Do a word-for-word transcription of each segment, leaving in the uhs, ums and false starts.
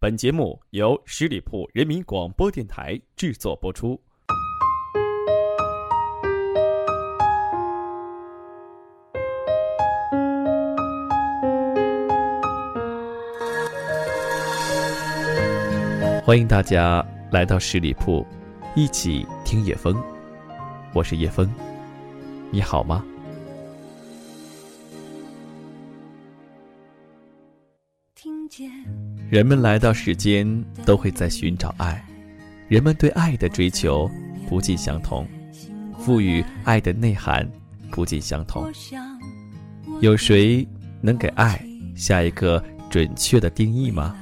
本节目由十里铺人民广播电台制作播出。欢迎大家来到十里铺，一起听叶枫。我是叶枫，你好吗？人们来到世间都会在寻找爱，人们对爱的追求不尽相同，赋予爱的内涵不尽相同。有谁能给爱下一个准确的定义吗？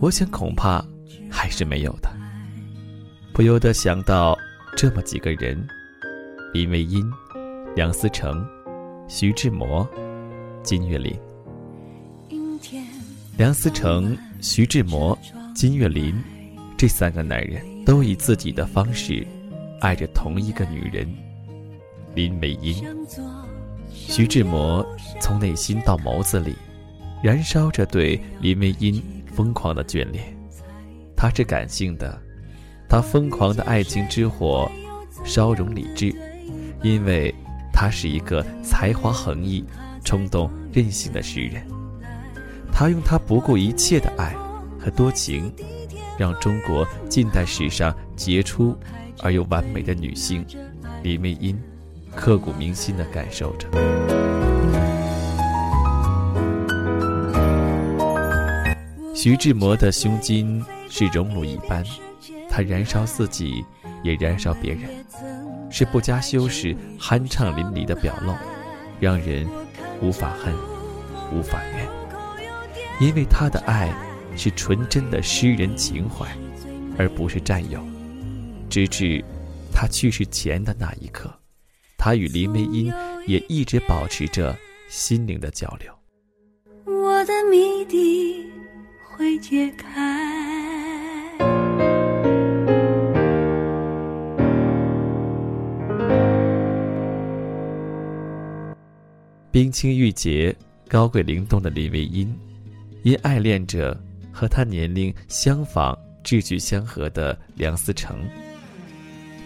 我想恐怕还是没有的。不由得想到这么几个人：林徽因、梁思成、徐志摩、金岳霖。梁思成、徐志摩、金岳霖，这三个男人都以自己的方式爱着同一个女人林徽因。徐志摩从内心到眸子里燃烧着对林徽因疯狂的眷恋，他是感性的，他疯狂的爱情之火烧融理智，因为他是一个才华横溢、冲动任性的诗人。他用他不顾一切的爱和多情，让中国近代史上杰出而又完美的女性林徽因刻骨铭心地感受着。徐志摩的胸襟是熔炉一般，他燃烧自己也燃烧别人，是不加修饰、酣畅淋漓的表露，让人无法恨无法怨。因为他的爱是纯真的诗人情怀，而不是占有。直至他去世前的那一刻，他与林徽因也一直保持着心灵的交流。我的谜底会解开，冰清玉洁、高贵灵动的林徽因，因爱恋着和他年龄相仿、志趣相合的梁思成。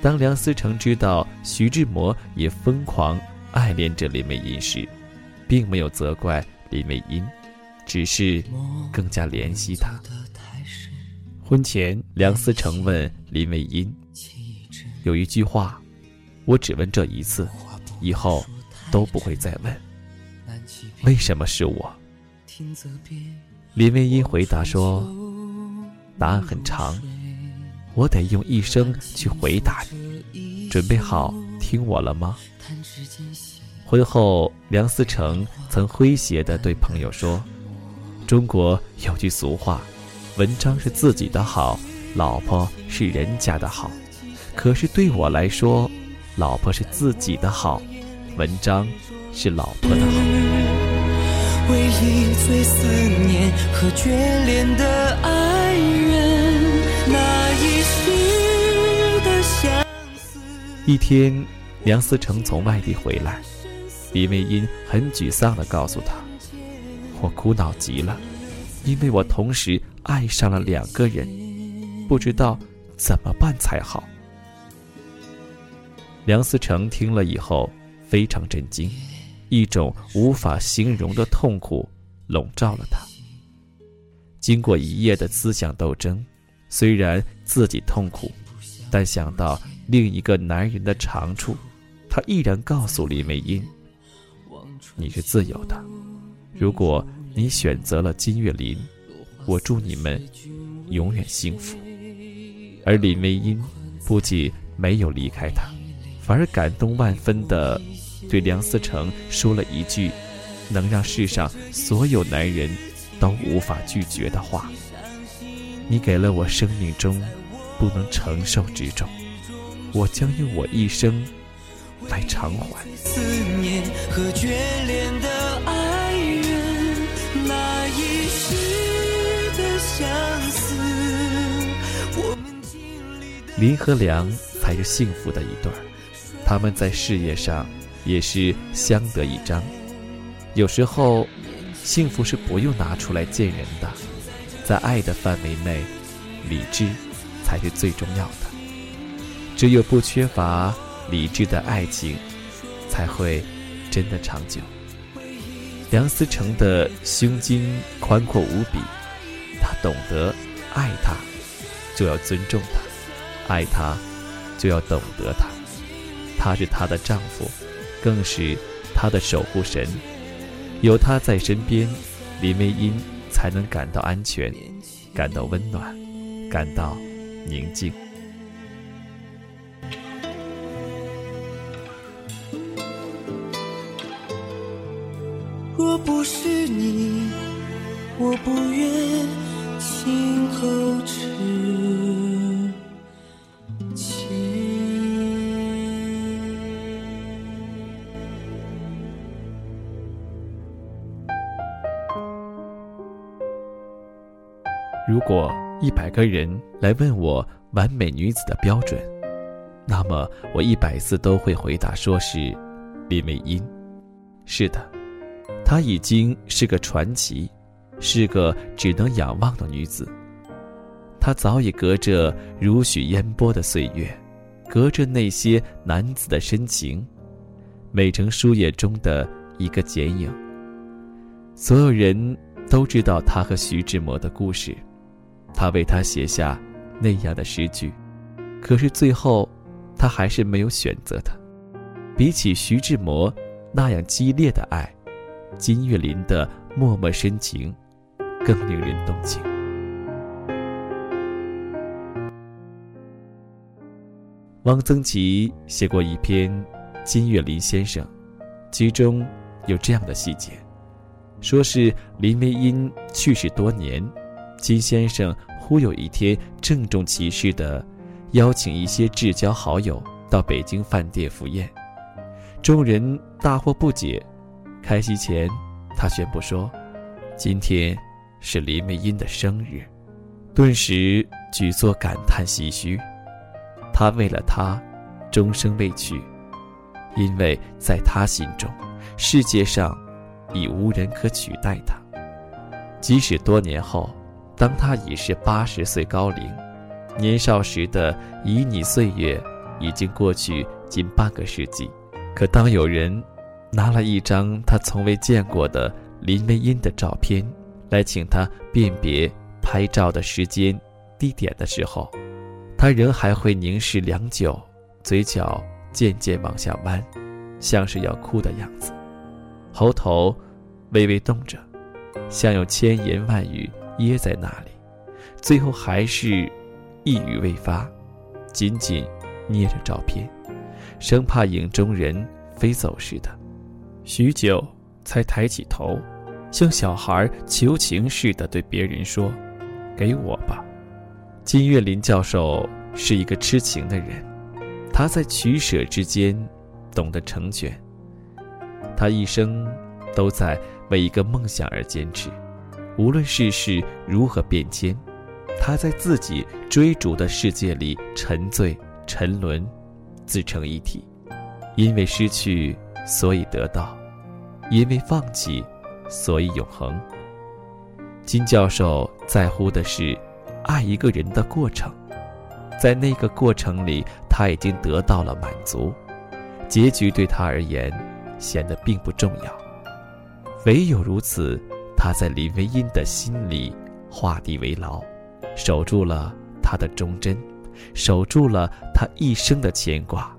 当梁思成知道徐志摩也疯狂爱恋着林徽因时，并没有责怪林徽因，只是更加怜惜她。婚前，梁思成问林徽因有一句话，我只问这一次，以后都不会再问，为什么是我？林徽因回答说，答案很长，我得用一生去回答你，准备好听我了吗？婚后，梁思成曾诙谐地对朋友说，中国有句俗话，文章是自己的好，老婆是人家的好。可是对我来说，老婆是自己的好，文章是老婆的好。唯一最思念和眷恋的爱人，那一世的相思。一天，梁思成从外地回来，林徽因很沮丧地告诉他，我苦恼极了，因为我同时爱上了两个人，不知道怎么办才好。梁思成听了以后非常震惊，一种无法形容的痛苦笼罩了他。经过一夜的思想斗争，虽然自己痛苦，但想到另一个男人的长处，他毅然告诉林徽因，你是自由的，如果你选择了金岳霖，我祝你们永远幸福。而林徽因不仅没有离开他，反而感动万分的对梁思成说了一句能让世上所有男人都无法拒绝的话，你给了我生命中不能承受之重，我将用我一生来偿还。思念和眷恋的爱人，那一世的相思，我们经历的。林和梁才是幸福的一对，他们在事业上也是相得益彰。有时候幸福是不用拿出来见人的，在爱的范围内，理智才是最重要的。只有不缺乏理智的爱情，才会真的长久。梁思成的胸襟宽阔无比，他懂得爱他就要尊重他，爱他就要懂得他。他是他的丈夫，更是他的守护神。有他在身边，林徽因才能感到安全，感到温暖，感到宁静。若不是你，我不愿亲口痴情。如果一百个人来问我完美女子的标准，那么我一百次都会回答说是林徽因。是的，她已经是个传奇，是个只能仰望的女子。她早已隔着如许烟波的岁月，隔着那些男子的深情，美成书页中的一个剪影。所有人都知道她和徐志摩的故事，他为她写下那样的诗句，可是最后他还是没有选择她。比起徐志摩那样激烈的爱，金岳霖的默默深情更令人动情。汪曾祺写过一篇《金岳霖先生》，其中有这样的细节，说是林徽因去世多年，金先生忽有一天郑重其事地邀请一些至交好友到北京饭店赴宴，众人大惑不解。开席前，他宣布说：“今天是林徽因的生日。”顿时举座感叹唏嘘。他为了她，终生未娶，因为在他心中，世界上已无人可取代她。即使多年后，当他已是八十岁高龄，年少时的旖旎岁月已经过去近半个世纪，可当有人拿了一张他从未见过的林徽因的照片来请他辨别拍照的时间地点的时候，他仍还会凝视良久，嘴角渐渐往下弯，像是要哭的样子，喉头微微动着，像有千言万语噎在那里，最后还是一语未发，紧紧捏着照片，生怕影中人飞走似的。许久才抬起头，像小孩求情似的对别人说：“给我吧。”金岳霖教授是一个痴情的人，他在取舍之间懂得成全。他一生都在为一个梦想而坚持，无论世事如何变迁，他在自己追逐的世界里沉醉沉沦，自成一体。因为失去，所以得到；因为放弃，所以永恒。金教授在乎的是爱一个人的过程，在那个过程里，他已经得到了满足，结局对他而言显得并不重要。唯有如此，他在林徽因的心里画地为牢，守住了他的忠贞，守住了他一生的牵挂。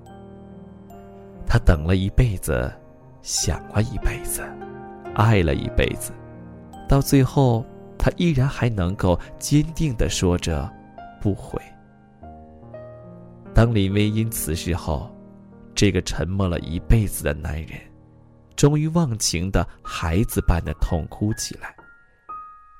他等了一辈子，想了一辈子，爱了一辈子，到最后，他依然还能够坚定地说着不悔。当林徽因辞世后，这个沉默了一辈子的男人，终于忘情的孩子般的痛哭起来，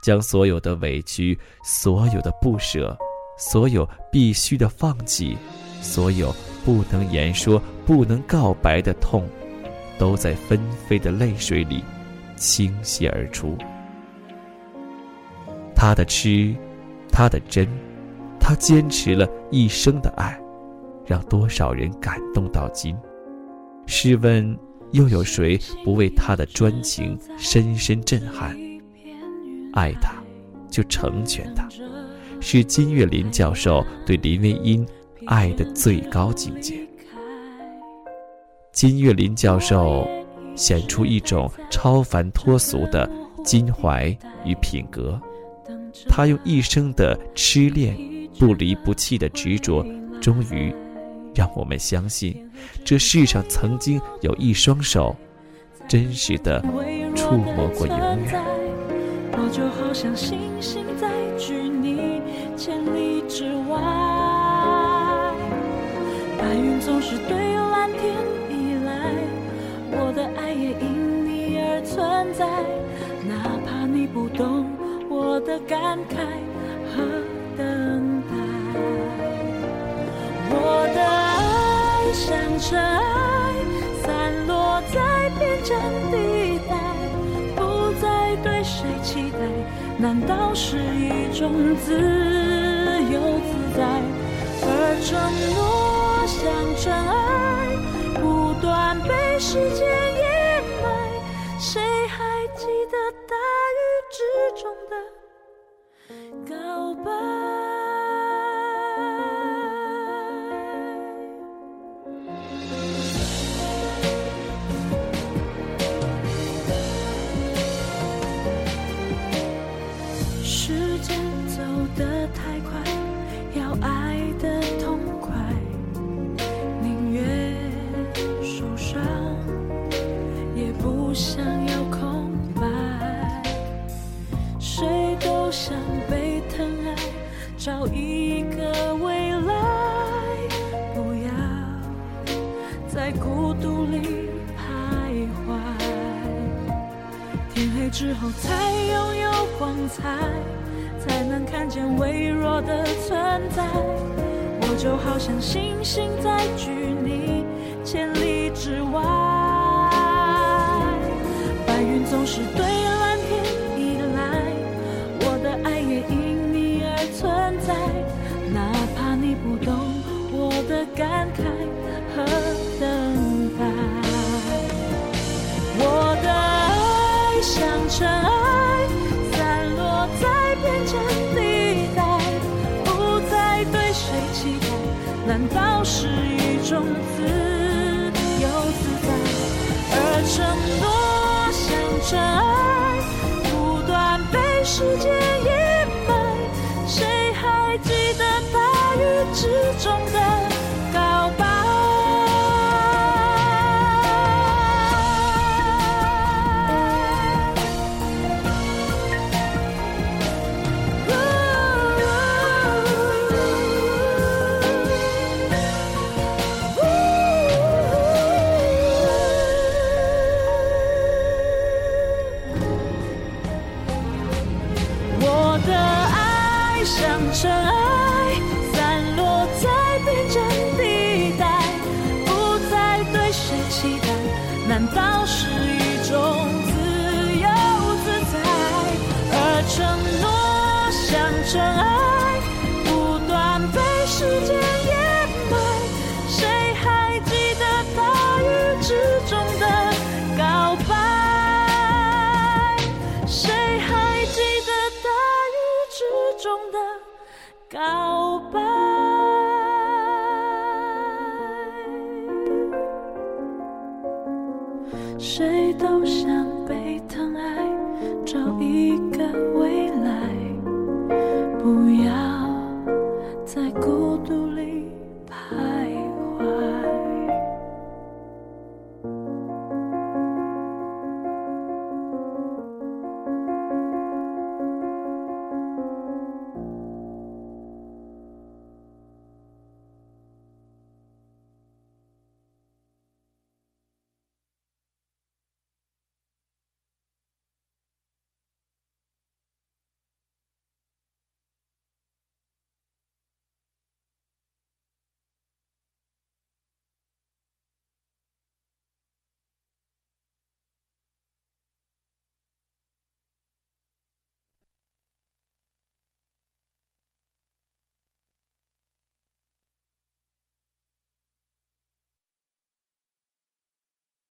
将所有的委屈，所有的不舍，所有必须的放弃，所有不能言说不能告白的痛，都在纷飞的泪水里倾泻而出。他的痴，他的真，他坚持了一生的爱，让多少人感动到今。试问又有谁不为他的专情深深震撼？爱他就成全他，是金岳霖教授对林徽因爱的最高境界。金岳霖教授显出一种超凡脱俗的襟怀与品格，他用一生的痴恋、不离不弃的执着，终于让我们相信，这世上曾经有一双手真实的触摸过永远。我就好像星星在距你千里之外，白云总是对蓝天依赖，我的爱也因你而存在，哪怕你不懂我的感慨和等待。我的爱像尘埃，散落在边疆地带，不再对谁期待，难道是一种自由自在？而承诺像尘埃，不断被时间掩埋，谁还记得大雨之中的告白？找一个未来，不要在孤独里徘徊，天黑之后才拥有光彩，才能看见微弱的存在。我就好像星星在距你千里之外，白云总是对蓝天依赖，我的爱也因存在，哪怕你不懂我的感慨和等待。我的爱像尘埃，散落在边疆地带，不再对谁期待，难道是一种自由自在？而承诺像尘埃，不断被时间掩埋，记得大雨之中的告白。我的爱像尘埃，难道是一种自由自在？而承诺像尘埃，不断被时间掩埋，谁还记得大雨之中的告白？谁还记得大雨之中的告白？谁都想被疼爱，找一个未来，不要再孤